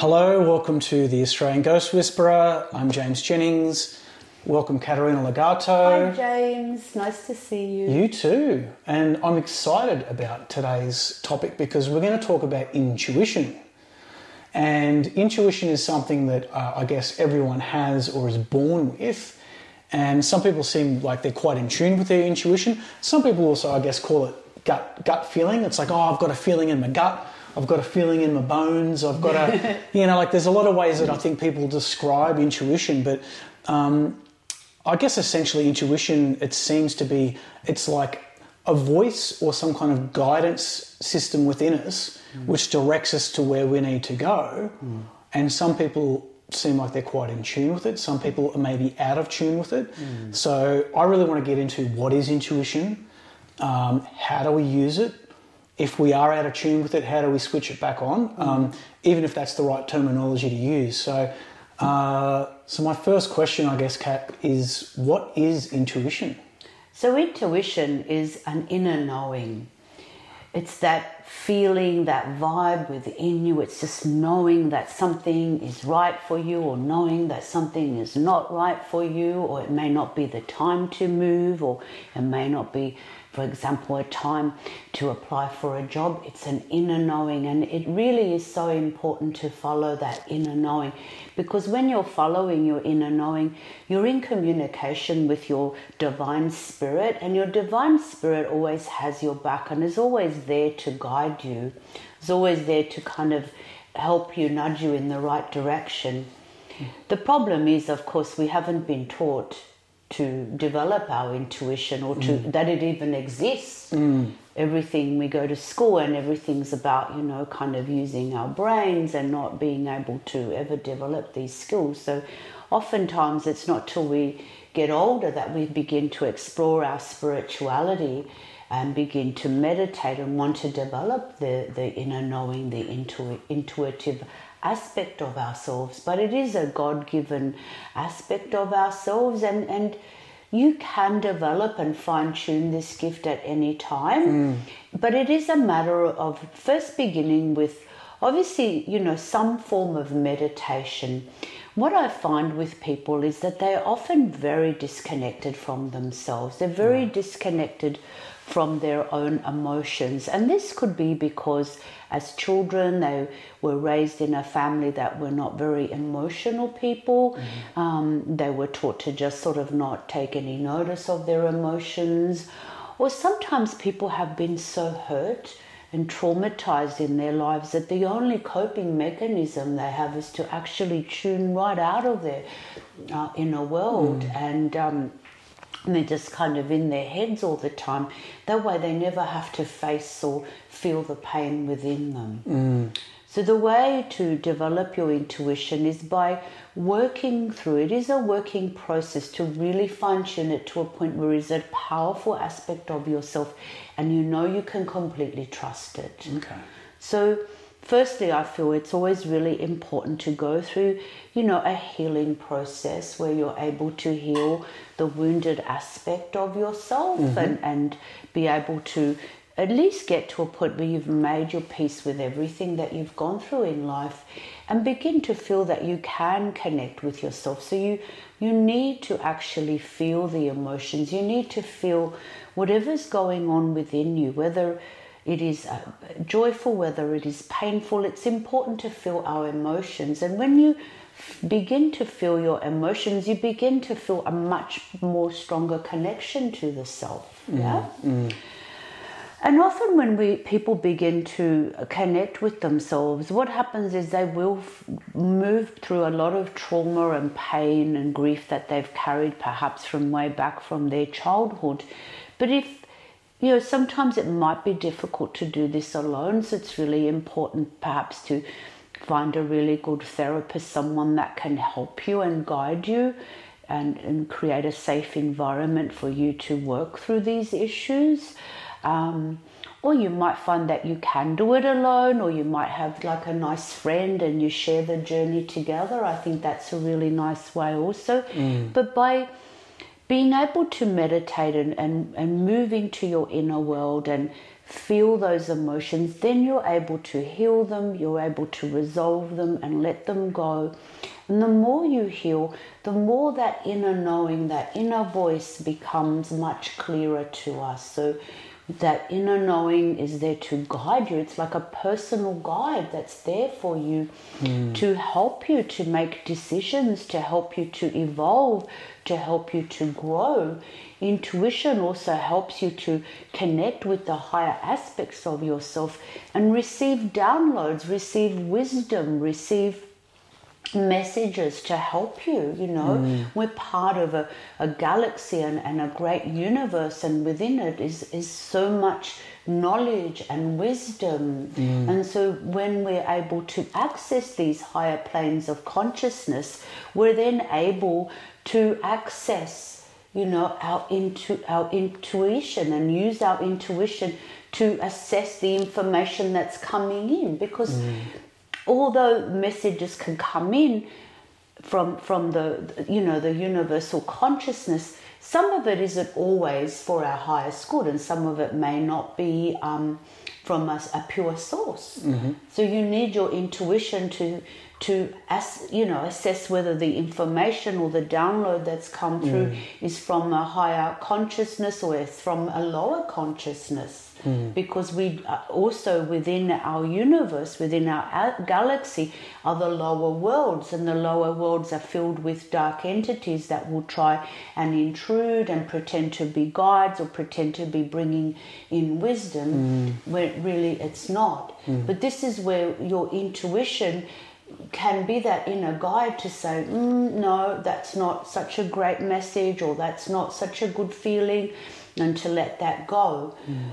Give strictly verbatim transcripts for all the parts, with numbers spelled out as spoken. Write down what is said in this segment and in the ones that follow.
Hello, welcome to the Australian Ghost Whisperer. I'm James Jennings. Welcome, Caterina Ligato. Hi, James. Nice to see you. You too. And I'm excited about today's topic because we're going to talk about intuition. And intuition is something that uh, I guess everyone has or is born with. And some people seem like they're quite in tune with their intuition. Some people also, I guess, call it gut gut feeling. It's like, oh, I've got a feeling in my gut. I've got a feeling in my bones. I've got a, you know, like there's a lot of ways that I think people describe intuition, but... Um, I guess essentially intuition, it seems to be, it's like a voice or some kind of guidance system within us mm. which directs us to where we need to go. Mm. And some people seem like they're quite in tune with it. Some people are maybe out of tune with it. Mm. So I really want to get into what is intuition, um, how do we use it? If we are out of tune with it, how do we switch it back on? Mm. Um, even if that's the right terminology to use. So... Uh, so my first question, I guess, Kat, is what is intuition? So intuition is an inner knowing. It's that feeling, that vibe within you. It's just knowing that something is right for you or knowing that something is not right for you, or it may not be the time to move, or it may not be, for example, a time to apply for a job. It's an inner knowing, and it really is so important to follow that inner knowing, because when you're following your inner knowing, you're in communication with your divine spirit, and your divine spirit always has your back and is always there to guide you. It's always there to kind of help you, nudge you in the right direction. The problem is, of course, we haven't been taught to develop our intuition or to mm. that it even exists. Mm. Everything, we go to school and everything's about, you know, kind of using our brains and not being able to ever develop these skills. So oftentimes it's not till we get older that we begin to explore our spirituality and begin to meditate and want to develop the, the inner knowing, the intu- intuitive aspect of ourselves. But it is a God-given aspect of ourselves, and and you can develop and fine-tune this gift at any time. Mm. But it is a matter of first beginning with, obviously, you know, some form of meditation. What I find with people is that they're often very disconnected from themselves. They're very mm. disconnected from their own emotions. And this could be because as children they were raised in a family that were not very emotional people. Mm-hmm. Um, they were taught to just sort of not take any notice of their emotions. Or sometimes people have been so hurt and traumatized in their lives that the only coping mechanism they have is to actually tune right out of their uh, inner world. Mm. And um, And they're just kind of in their heads all the time. That way they never have to face or feel the pain within them. Mm. So the way to develop your intuition is by working through it. It is a working process to really fine-tune it to a point where it's a powerful aspect of yourself and you know you can completely trust it. Okay. So... firstly, I feel it's always really important to go through, you know, a healing process where you're able to heal the wounded aspect of yourself mm-hmm. and, and be able to at least get to a point where you've made your peace with everything that you've gone through in life and begin to feel that you can connect with yourself. So you, you need to actually feel the emotions. You need to feel whatever's going on within you, whether it is uh, joyful, whether it is painful. It's important to feel our emotions. And when you f- begin to feel your emotions, you begin to feel a much more stronger connection to the self. Yeah. Mm. Mm. And often when we people begin to connect with themselves, what happens is they will f- move through a lot of trauma and pain and grief that they've carried perhaps from way back from their childhood. But if, you know, sometimes it might be difficult to do this alone, so it's really important perhaps to find a really good therapist, someone that can help you and guide you and, and create a safe environment for you to work through these issues. Um, or you might find that you can do it alone, or you might have like a nice friend and you share the journey together. I think that's a really nice way also. Mm. But by being able to meditate and, and, and move into your inner world and feel those emotions, then you're able to heal them, you're able to resolve them and let them go. And the more you heal, the more that inner knowing, that inner voice becomes much clearer to us. So that inner knowing is there to guide you. It's like a personal guide that's there for you mm. to help you to make decisions, to help you to evolve, to help you to grow. Intuition also helps you to connect with the higher aspects of yourself and receive downloads, receive wisdom, receive messages to help you, you know. Mm. We're part of a, a galaxy and, and a great universe, and within it is, is so much knowledge and wisdom. Mm. And so when we're able to access these higher planes of consciousness, we're then able to access, you know, our into our intuition and use our intuition to assess the information that's coming in, because mm. although messages can come in from from the, you know, the universal consciousness, some of it isn't always for our highest good, and some of it may not be um, from us a pure source. Mm-hmm. So you need your intuition to to ass, you know assess whether the information or the download that's come through mm. is from a higher consciousness or it's from a lower consciousness. Mm. Because we also within our universe, within our galaxy, are the lower worlds, and the lower worlds are filled with dark entities that will try and intrude and pretend to be guides or pretend to be bringing in wisdom mm. when really it's not. Mm. But this is where your intuition can be that inner guide to say, mm, no, that's not such a great message, or that's not such a good feeling, and to let that go. Mm.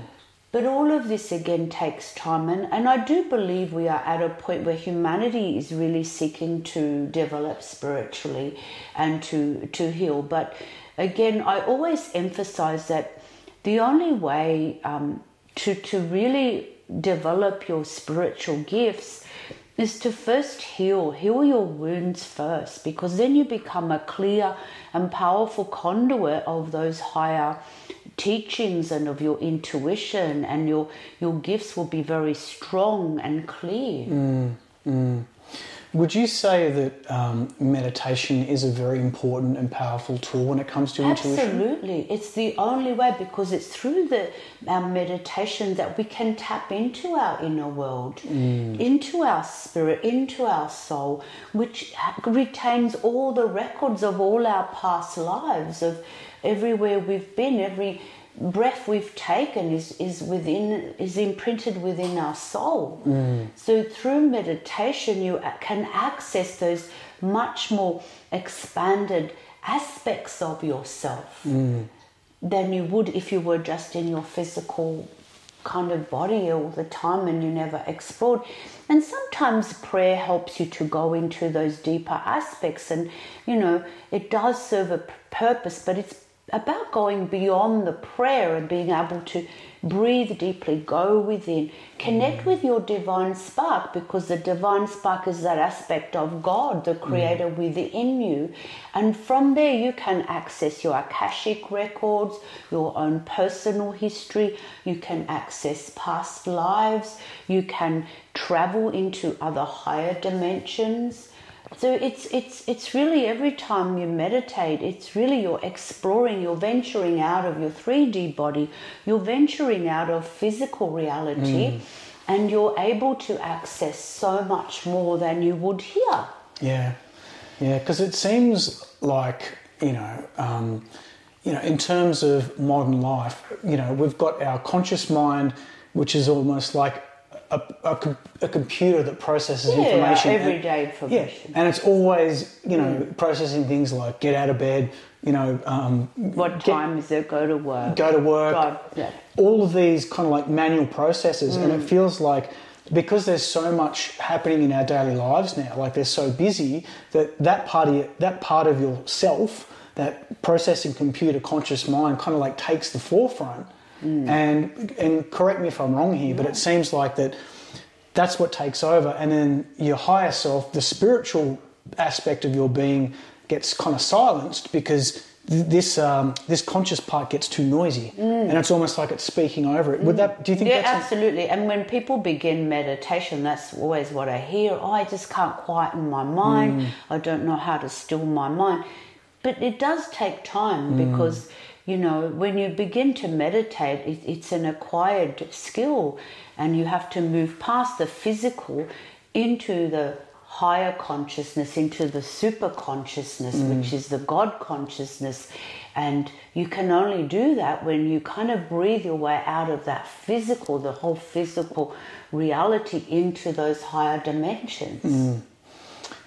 But all of this, again, takes time. And, and I do believe we are at a point where humanity is really seeking to develop spiritually and to, to heal. But, again, I always emphasize that the only way um, to, to really develop your spiritual gifts is to first heal, heal your wounds first, because then you become a clear and powerful conduit of those higher teachings and of your intuition, and your your gifts will be very strong and clear. Mm, mm. Would you say that um, meditation is a very important and powerful tool when it comes to Absolutely. Intuition? Absolutely. It's the only way, because it's through the, our meditation that we can tap into our inner world, mm. into our spirit, into our soul, which retains all the records of all our past lives, of everywhere we've been. Every breath we've taken is is within is imprinted within our soul. Mm. So through meditation you can access those much more expanded aspects of yourself mm. than you would if you were just in your physical kind of body all the time and you never explored. And sometimes prayer helps you to go into those deeper aspects, and you know it does serve a purpose, but it's about going beyond the prayer and being able to breathe deeply, go within, connect mm. with your divine spark, because the divine spark is that aspect of God, the creator mm. within you. And from there you can access your Akashic records, your own personal history, you can access past lives, you can travel into other higher dimensions. So it's it's it's really, every time you meditate, it's really you're exploring, you're venturing out of your three D body, you're venturing out of physical reality, mm. and you're able to access so much more than you would here. Yeah, yeah, because it seems like, you know, um, you know, in terms of modern life, you know, we've got our conscious mind, which is almost like a, a, a computer that processes yeah, information. Yeah, everyday and, information. Yeah, and it's always, you know, mm. processing things like get out of bed, you know. Um, what get, time is it? Go to work. Go to work. God, yeah. All of these kind of like manual processes. Mm. And it feels like because there's so much happening in our daily lives now, like they're so busy, that that part of, your, that part of yourself, that processing computer conscious mind kind of like takes the forefront. Mm. And and correct me if I'm wrong here, but it seems like that that's what takes over, and then your higher self, the spiritual aspect of your being, gets kind of silenced because th this um, this conscious part gets too noisy, mm. and it's almost like it's speaking over it. Would mm. that? Do you think? Yeah, that's absolutely. And when people begin meditation, that's always what I hear. Oh, I just can't quieten my mind. Mm. I don't know how to still my mind. But it does take time mm. because. You know, when you begin to meditate, it's an acquired skill, and you have to move past the physical into the higher consciousness, into the super consciousness, mm. which is the God consciousness. And you can only do that when you kind of breathe your way out of that physical, the whole physical reality, into those higher dimensions. Mm.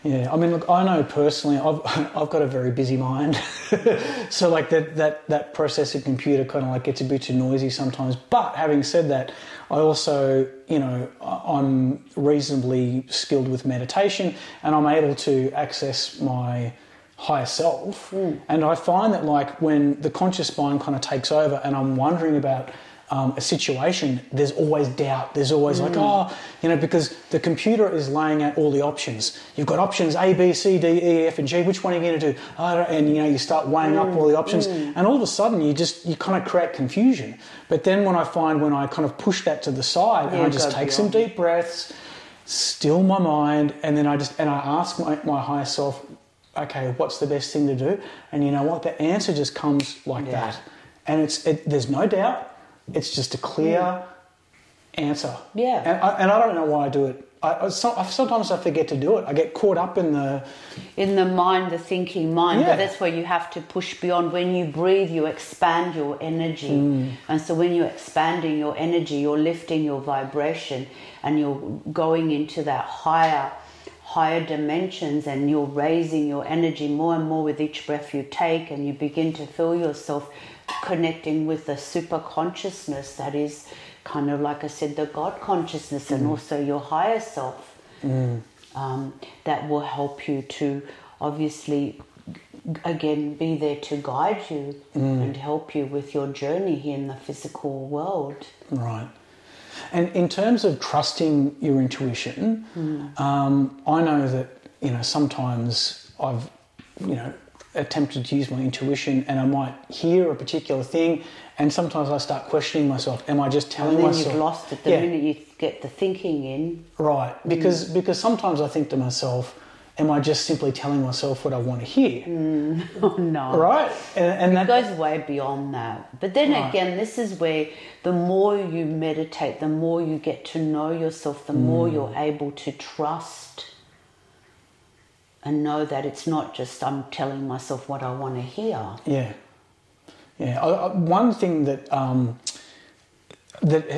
Yeah, I mean, look, I know personally, I've I've got a very busy mind, so like that that that processing computer kind of like gets a bit too noisy sometimes. But having said that, I also, you know, I'm reasonably skilled with meditation, and I'm able to access my higher self. Mm. And I find that like when the conscious mind kind of takes over, and I'm wondering about. Um, a situation, there's always doubt. There's always mm. like, oh, you know, because the computer is laying out all the options. You've got options A, B, C, D, E, F, and G. Which one are you going to do? Oh, and, you know, you start weighing mm. up all the options. Mm. And all of a sudden, you just, you kind of create confusion. But then when I find, when I kind of push that to the side yeah, and I just take some deep breaths, still my mind, and then I just, and I ask my, my higher self, okay, what's the best thing to do? And you know what? The answer just comes like yeah. that. And it's, it, there's no doubt. It's just a clear mm. answer. Yeah. And I, and I don't know why I do it. I, I, sometimes I forget to do it. I get caught up in the... In the mind, the thinking mind. Yeah. But that's where you have to push beyond. When you breathe, you expand your energy. Mm. And so when you're expanding your energy, you're lifting your vibration and you're going into that higher, higher dimensions, and you're raising your energy more and more with each breath you take, and you begin to feel yourself connecting with the super consciousness that is kind of, like I said, the God consciousness mm. and also your higher self mm. um, that will help you to obviously, again, be there to guide you mm. and help you with your journey here in the physical world. Right. And in terms of trusting your intuition, mm. um, I know that, you know, sometimes I've, you know, attempted to use my intuition, and I might hear a particular thing, and sometimes I start questioning myself. Am I just telling myself? And then myself, you've lost it the yeah. minute you get the thinking in. Right, because mm. because sometimes I think to myself, am I just simply telling myself what I want to hear? Mm. Oh, no. Right? And, and it that goes way beyond that. But then right. again, this is where the more you meditate, the more you get to know yourself, the mm. more you're able to trust and know that it's not just I'm telling myself what I want to hear. Yeah, yeah. I, I, one thing that um, that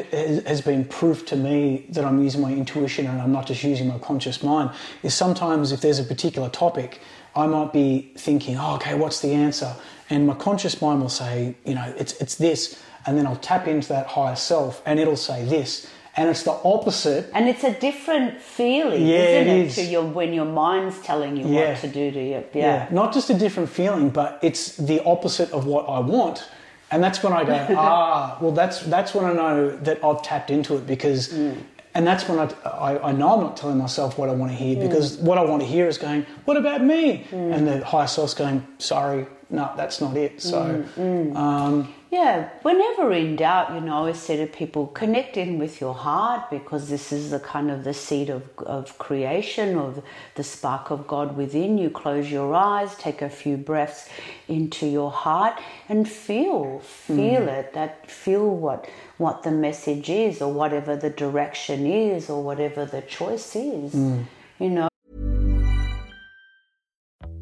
has been proof to me that I'm using my intuition and I'm not just using my conscious mind is sometimes if there's a particular topic, I might be thinking, oh, okay, what's the answer? And my conscious mind will say, you know, it's it's this, and then I'll tap into that higher self, and it'll say this. And it's the opposite. And it's a different feeling, yeah, isn't it, it is. to your, when your mind's telling you yeah. what to do to you. Yeah. yeah. Not just a different feeling, but it's the opposite of what I want. And that's when I go, ah, well, that's that's when I know that I've tapped into it because, mm. and that's when I, I, I know I'm not telling myself what I want to hear mm. because what I want to hear is going, what about me? Mm. And the higher self's going, sorry, no, that's not it. So, mm, mm. um... Yeah, whenever in doubt, you know, I always say to people, connect in with your heart, because this is the kind of the seed of, of creation, of the spark of God within you. Close your eyes, take a few breaths into your heart and feel, feel mm. it, that feel what, what the message is, or whatever the direction is, or whatever the choice is, mm. you know.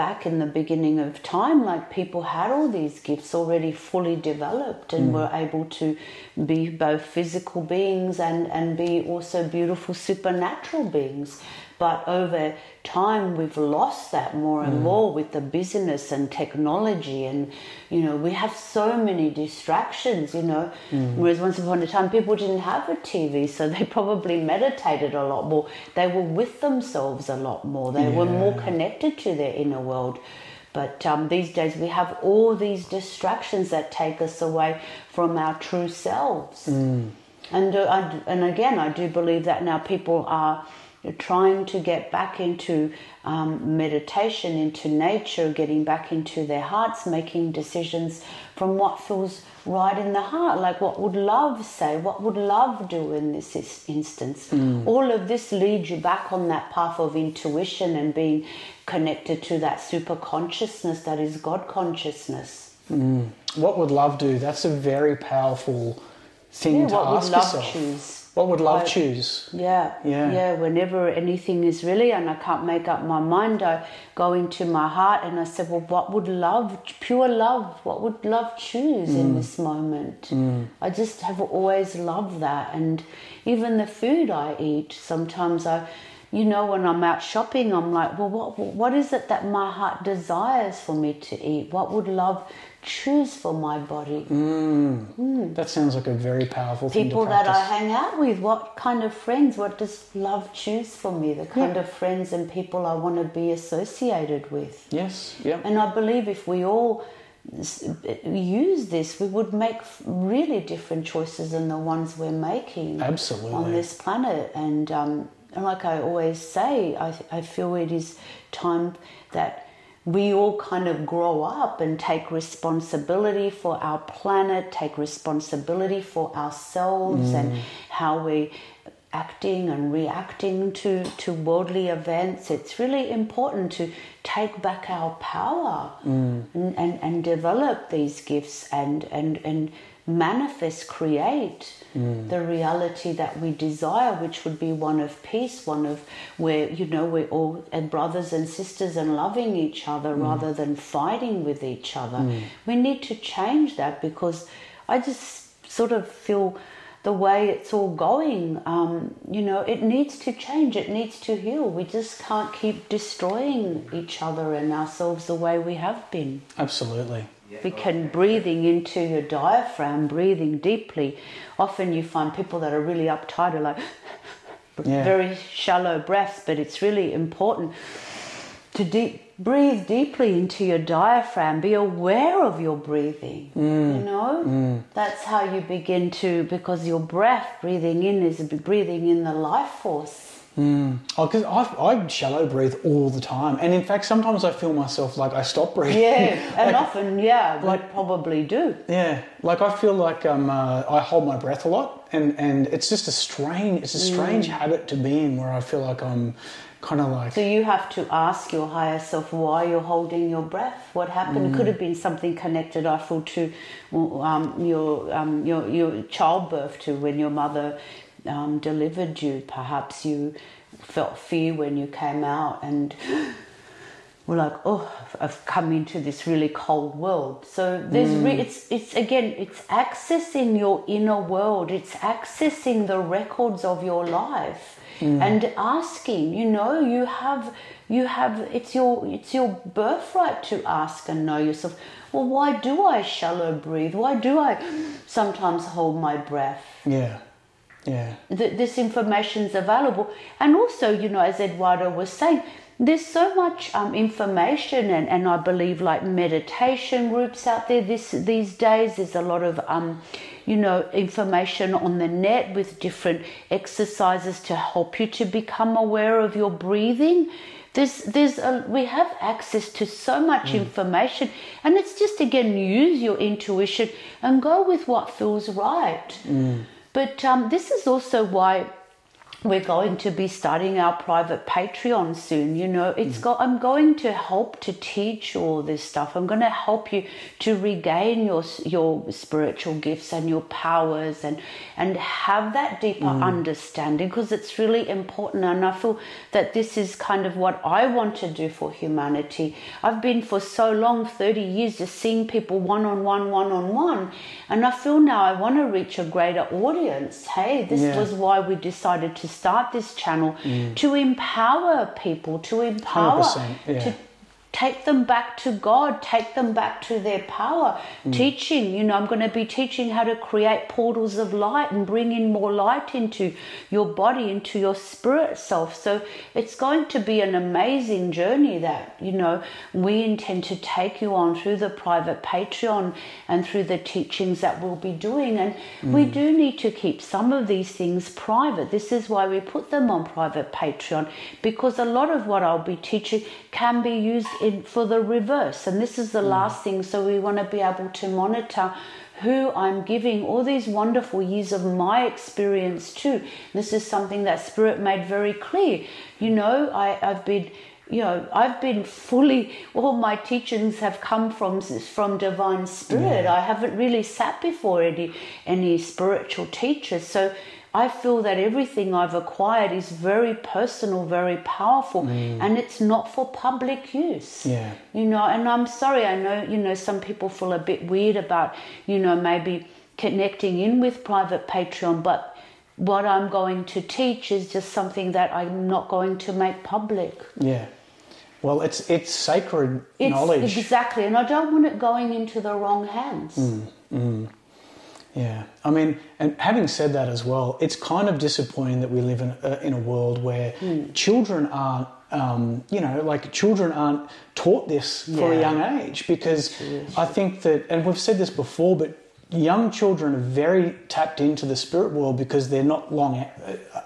Back in the beginning of time, like, people had all these gifts already fully developed and mm. were able to be both physical beings and, and be also beautiful supernatural beings. But over time, we've lost that more and mm. more with the business and technology. And, you know, we have so many distractions, you know. Mm. Whereas once upon a time, people didn't have a T V, so they probably meditated a lot more. They were with themselves a lot more. They yeah. were more connected to their inner world. But um, these days, we have all these distractions that take us away from our true selves. Mm. And, uh, I, and again, I do believe that now people are trying to get back into um, meditation, into nature, getting back into their hearts, making decisions from what feels right in the heart. Like, what would love say? What would love do in this is- instance? Mm. All of this leads you back on that path of intuition and being connected to that super consciousness that is God consciousness. Mm. What would love do? That's a very powerful thing yeah, to what ask would love yourself. Choose? What would love I, choose? Yeah, yeah, yeah. Whenever anything is really, and I can't make up my mind, I go into my heart and I said, well, what would love, pure love, what would love choose mm. in this moment? Mm. I just have always loved that. And even the food I eat, sometimes I, you know, when I'm out shopping, I'm like, well, what what is it that my heart desires for me to eat? What would love choose for my body? Mm. Mm. That sounds like a very powerful thing to practice. People that I hang out with, what kind of friends, what does love choose for me? The kind yeah. of friends and people I want to be associated with. Yes, yeah. And I believe if we all use this, we would make really different choices than the ones we're making Absolutely. on this planet. And, um, and like I always say, I, I feel it is time that we all kind of grow up and take responsibility for our planet, take responsibility for ourselves mm. and how we're acting and reacting to, to worldly events. It's really important to take back our power mm. and, and, and develop these gifts and, and, and manifest, create mm. the reality that we desire, which would be one of peace, one of where, you know, we're all brothers and sisters and loving each other mm. rather than fighting with each other. Mm. We need to change that, because I just sort of feel the way it's all going, um, you know, it needs to change, it needs to heal. We just can't keep destroying each other and ourselves the way we have been. Absolutely. We can breathing into your diaphragm, breathing deeply. Often you find people that are really uptight are like yeah. very shallow breaths, but it's really important to deep breathe deeply into your diaphragm. Be aware of your breathing, mm. you know. Mm. That's how you begin to, because your breath, breathing in, is breathing in the life force. Mm. Oh, because I, I shallow breathe all the time, and in fact sometimes I feel myself like I stop breathing. Yeah, like, and often, yeah, like, we probably do. Yeah, like I feel like um, uh, I hold my breath a lot, and, and it's just a strange, it's a strange mm. habit to be in, where I feel like I'm kind of like. So you have to ask your higher self why you're holding your breath. What happened? Mm. Could have been something connected, I feel, to um, your um, your your childbirth, to when your mother Um, delivered you. Perhaps you felt fear when you came out, and we're like, oh, I've come into this really cold world. So there's mm. re it's it's again, it's accessing your inner world. It's accessing the records of your life mm. and asking. You know, you have you have it's your it's your birthright to ask and know yourself. Well, why do I shallow breathe? Why do I sometimes hold my breath? Yeah. Yeah. Th this information's available. And also, you know, as Eduardo was saying, there's so much um, information and, and I believe like meditation groups out there this these days. There's a lot of, um, you know, information on the net with different exercises to help you to become aware of your breathing. There's, there's a, we have access to so much mm. information, and it's just, again, use your intuition and go with what feels right. Mm. But um, this is also why we're going to be starting our private Patreon soon. You know, it's mm. got, I'm going to help to teach all this stuff. I'm going to help you to regain your your spiritual gifts and your powers, and and have that deeper mm. understanding, because it's really important. And I feel that this is kind of what I want to do for humanity. I've been for so long, thirty years, just seeing people one-on-one, one-on-one. And I feel now I want to reach a greater audience. Hey, this yeah. was why we decided to start this channel, mm. to empower people, to empower, yeah. to take them back to God, take them back to their power. Mm. Teaching, you know, I'm going to be teaching how to create portals of light and bring in more light into your body, into your spirit self. So it's going to be an amazing journey that, you know, we intend to take you on through the private Patreon and through the teachings that we'll be doing. And mm. we do need to keep some of these things private. This is why we put them on private Patreon, because a lot of what I'll be teaching can be used in for the reverse, and this is the mm. last thing. So we want to be able to monitor who I'm giving all these wonderful years of my experience to. This is something that Spirit made very clear. You know, I, I've been, you know, I've been fully, all my teachings have come from from Divine Spirit. Yeah. I haven't really sat before any any spiritual teacher, so I feel that everything I've acquired is very personal, very powerful, mm. and it's not for public use. Yeah. You know, and I'm sorry, I know, you know, some people feel a bit weird about, you know, maybe connecting in with private Patreon, but what I'm going to teach is just something that I'm not going to make public. Yeah. Well, it's it's sacred it's, knowledge. Exactly, and I don't want it going into the wrong hands. Mm. Mm. Yeah, I mean, and having said that as well, it's kind of disappointing that we live in a, in a world where mm. children aren't, um, you know, like children aren't taught this yeah. for a young age, because I think that, and we've said this before, but young children are very tapped into the spirit world because they're not long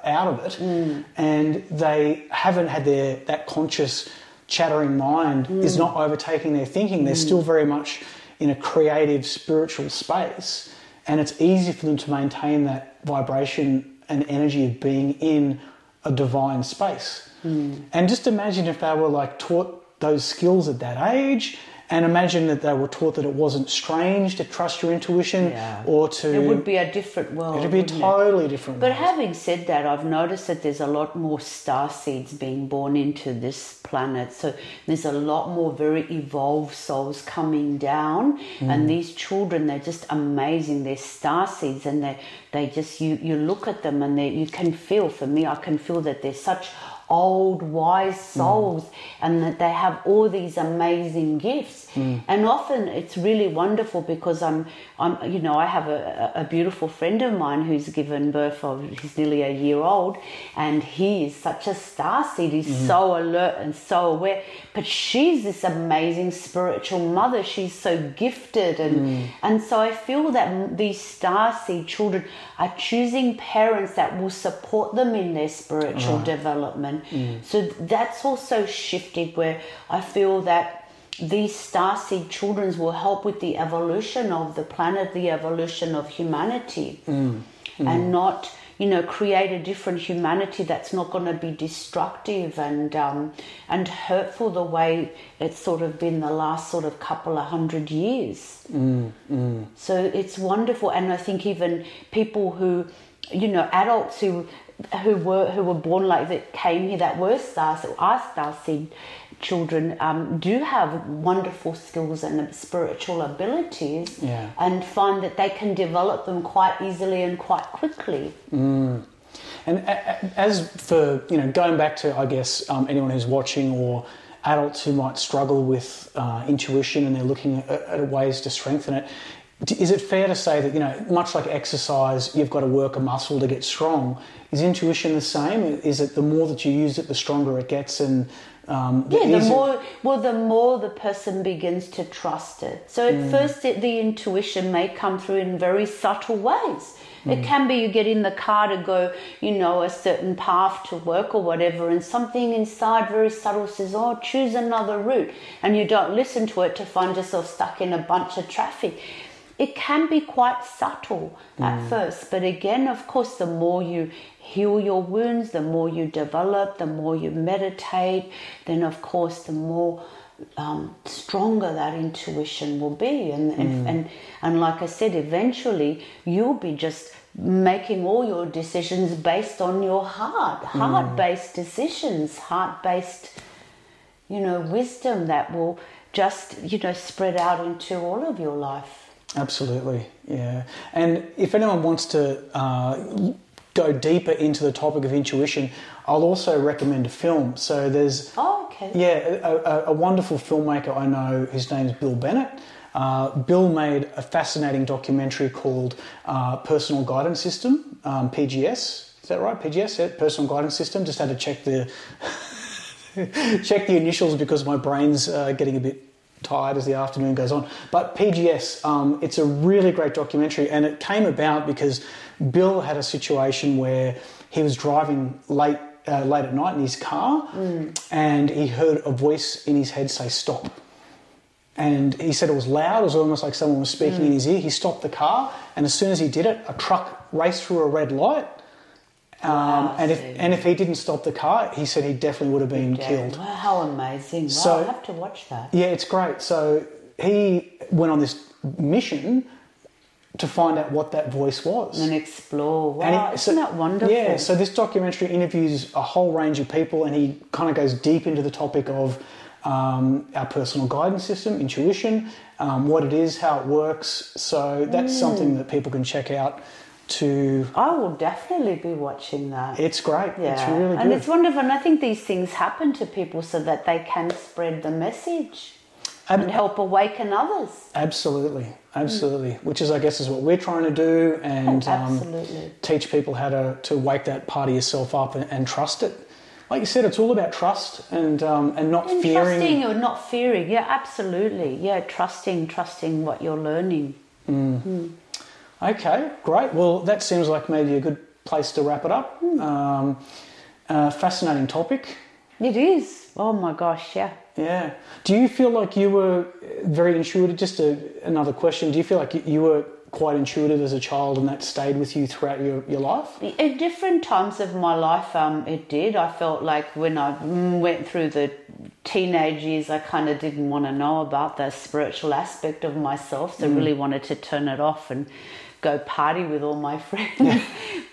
out of it mm. and they haven't had their, that conscious chattering mind mm. is not overtaking their thinking. They're mm. still very much in a creative spiritual space. And it's easy for them to maintain that vibration and energy of being in a divine space. Mm. And just imagine if they were like taught those skills at that age, and imagine that they were taught that it wasn't strange to trust your intuition yeah. or to... It would be a different world. It'd be a totally it? different but world. But having said that, I've noticed that there's a lot more star seeds being born into this planet. So there's a lot more very evolved souls coming down. Mm. And these children, they're just amazing. They're star seeds, and they, they just... You, you look at them and they, you can feel, for me, I can feel that they're such... old, wise souls, mm. and that they have all these amazing gifts. Mm. And often it's really wonderful, because I'm, I'm, you know, I have a, a beautiful friend of mine who's given birth of, he's nearly a year old, and he is such a star seed. He's mm. so alert and so aware. But she's this amazing spiritual mother. She's so gifted, and mm. and so I feel that these star seed children are choosing parents that will support them in their spiritual right. development. Mm. So that's also shifted, where I feel that these starseed children will help with the evolution of the planet, the evolution of humanity, mm. Mm. and not, you know, create a different humanity that's not going to be destructive and um, and hurtful the way it's sort of been the last sort of couple of hundred years. Mm. Mm. So it's wonderful. And I think even people who, you know, adults who... who were who were born like that came here, that were stars, that are star seed children um, do have wonderful skills and spiritual abilities, yeah. and find that they can develop them quite easily and quite quickly. Mm. And as for, you know, going back to, I guess, um, anyone who's watching or adults who might struggle with uh, intuition and they're looking at, at ways to strengthen it, is it fair to say that, you know, much like exercise, you've got to work a muscle to get strong? Is intuition the same? Is it the more that you use it, the stronger it gets? And um, the yeah, the more well, the more the person begins to trust it. So at mm. first, it, the intuition may come through in very subtle ways. It can be you get in the car to go, you know, a certain path to work or whatever, and something inside very subtle says, oh, choose another route. And you don't listen to it to find yourself stuck in a bunch of traffic. It can be quite subtle at mm. first. But again, of course, the more you heal your wounds, the more you develop, the more you meditate, then, of course, the more... Um, stronger that intuition will be, and and, mm. and and like I said, eventually you'll be just making all your decisions based on your heart, heart-based mm. decisions, heart-based, you know, wisdom that will just, you know, spread out into all of your life. Absolutely, yeah. And if anyone wants to uh, go deeper into the topic of intuition, I'll also recommend a film. So there's oh, okay. yeah, a, a, a wonderful filmmaker I know, his name's Bill Bennett. Uh, Bill made a fascinating documentary called uh, Personal Guidance System, um, P G S. Is that right? P G S, yeah, Personal Guidance System. Just had to check the check the initials because my brain's uh, getting a bit tired as the afternoon goes on. But P G S, um, it's a really great documentary, and it came about because Bill had a situation where he was driving late Uh, late at night in his car, mm. and he heard a voice in his head say stop, and he said it was loud, it was almost like someone was speaking mm. in his ear. He stopped the car, and as soon as he did it, a truck raced through a red light, um, wow, and if and if he didn't stop the car, he said he definitely would have been yeah. killed. Wow, how amazing. Wow, so, I have to watch that. Yeah, it's great. So he went on this mission to find out what that voice was. And explore. Wow, and it, so, isn't that wonderful? Yeah, so this documentary interviews a whole range of people, and he kind of goes deep into the topic of um, our personal guidance system, intuition, um, what it is, how it works. So that's mm. something that people can check out to... I will definitely be watching that. It's great. Yeah. It's really good. And it's wonderful. And I think these things happen to people so that they can spread the message. And help awaken others. Absolutely, absolutely. Mm. Which is, I guess, is what we're trying to do, and um, teach people how to, to wake that part of yourself up and, and trust it. Like you said, it's all about trust and um, and not and fearing. Trusting or not fearing, yeah, absolutely. Yeah, trusting, trusting what you're learning. Mm. Mm. Okay, great. Well, that seems like maybe a good place to wrap it up. Mm. Um, uh, fascinating topic. It is. Oh, my gosh, yeah. Yeah. Do you feel like you were very intuitive? Just a, another question. Do you feel like you were quite intuitive as a child and that stayed with you throughout your, your life? At different times of my life, um, it did. I felt like when I went through the teenage years, I kind of didn't want to know about the spiritual aspect of myself, so mm. really wanted to turn it off and go party with all my friends. Yeah.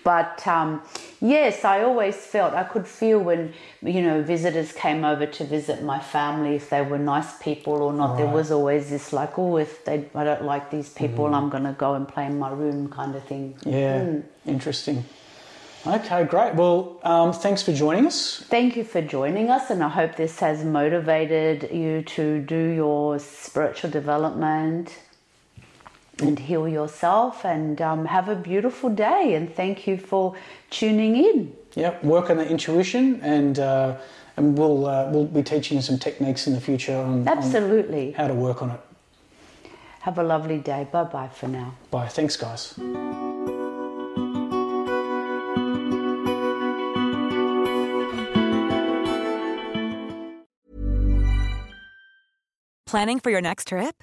But um, yes, I always felt, I could feel when, you know, visitors came over to visit my family, if they were nice people or not. Right. There was always this like, oh, if they, I don't like these people, mm. I'm going to go and play in my room kind of thing. Yeah, mm. interesting. Okay, great. Well, um, thanks for joining us. Thank you for joining us, and I hope this has motivated you to do your spiritual development and heal yourself, and um, have a beautiful day, and thank you for tuning in. Yep, work on the intuition, and uh, and we'll uh, we'll be teaching you some techniques in the future on, absolutely. on how to work on it. Have a lovely day. Bye-bye for now. Bye. Thanks, guys. Planning for your next trip?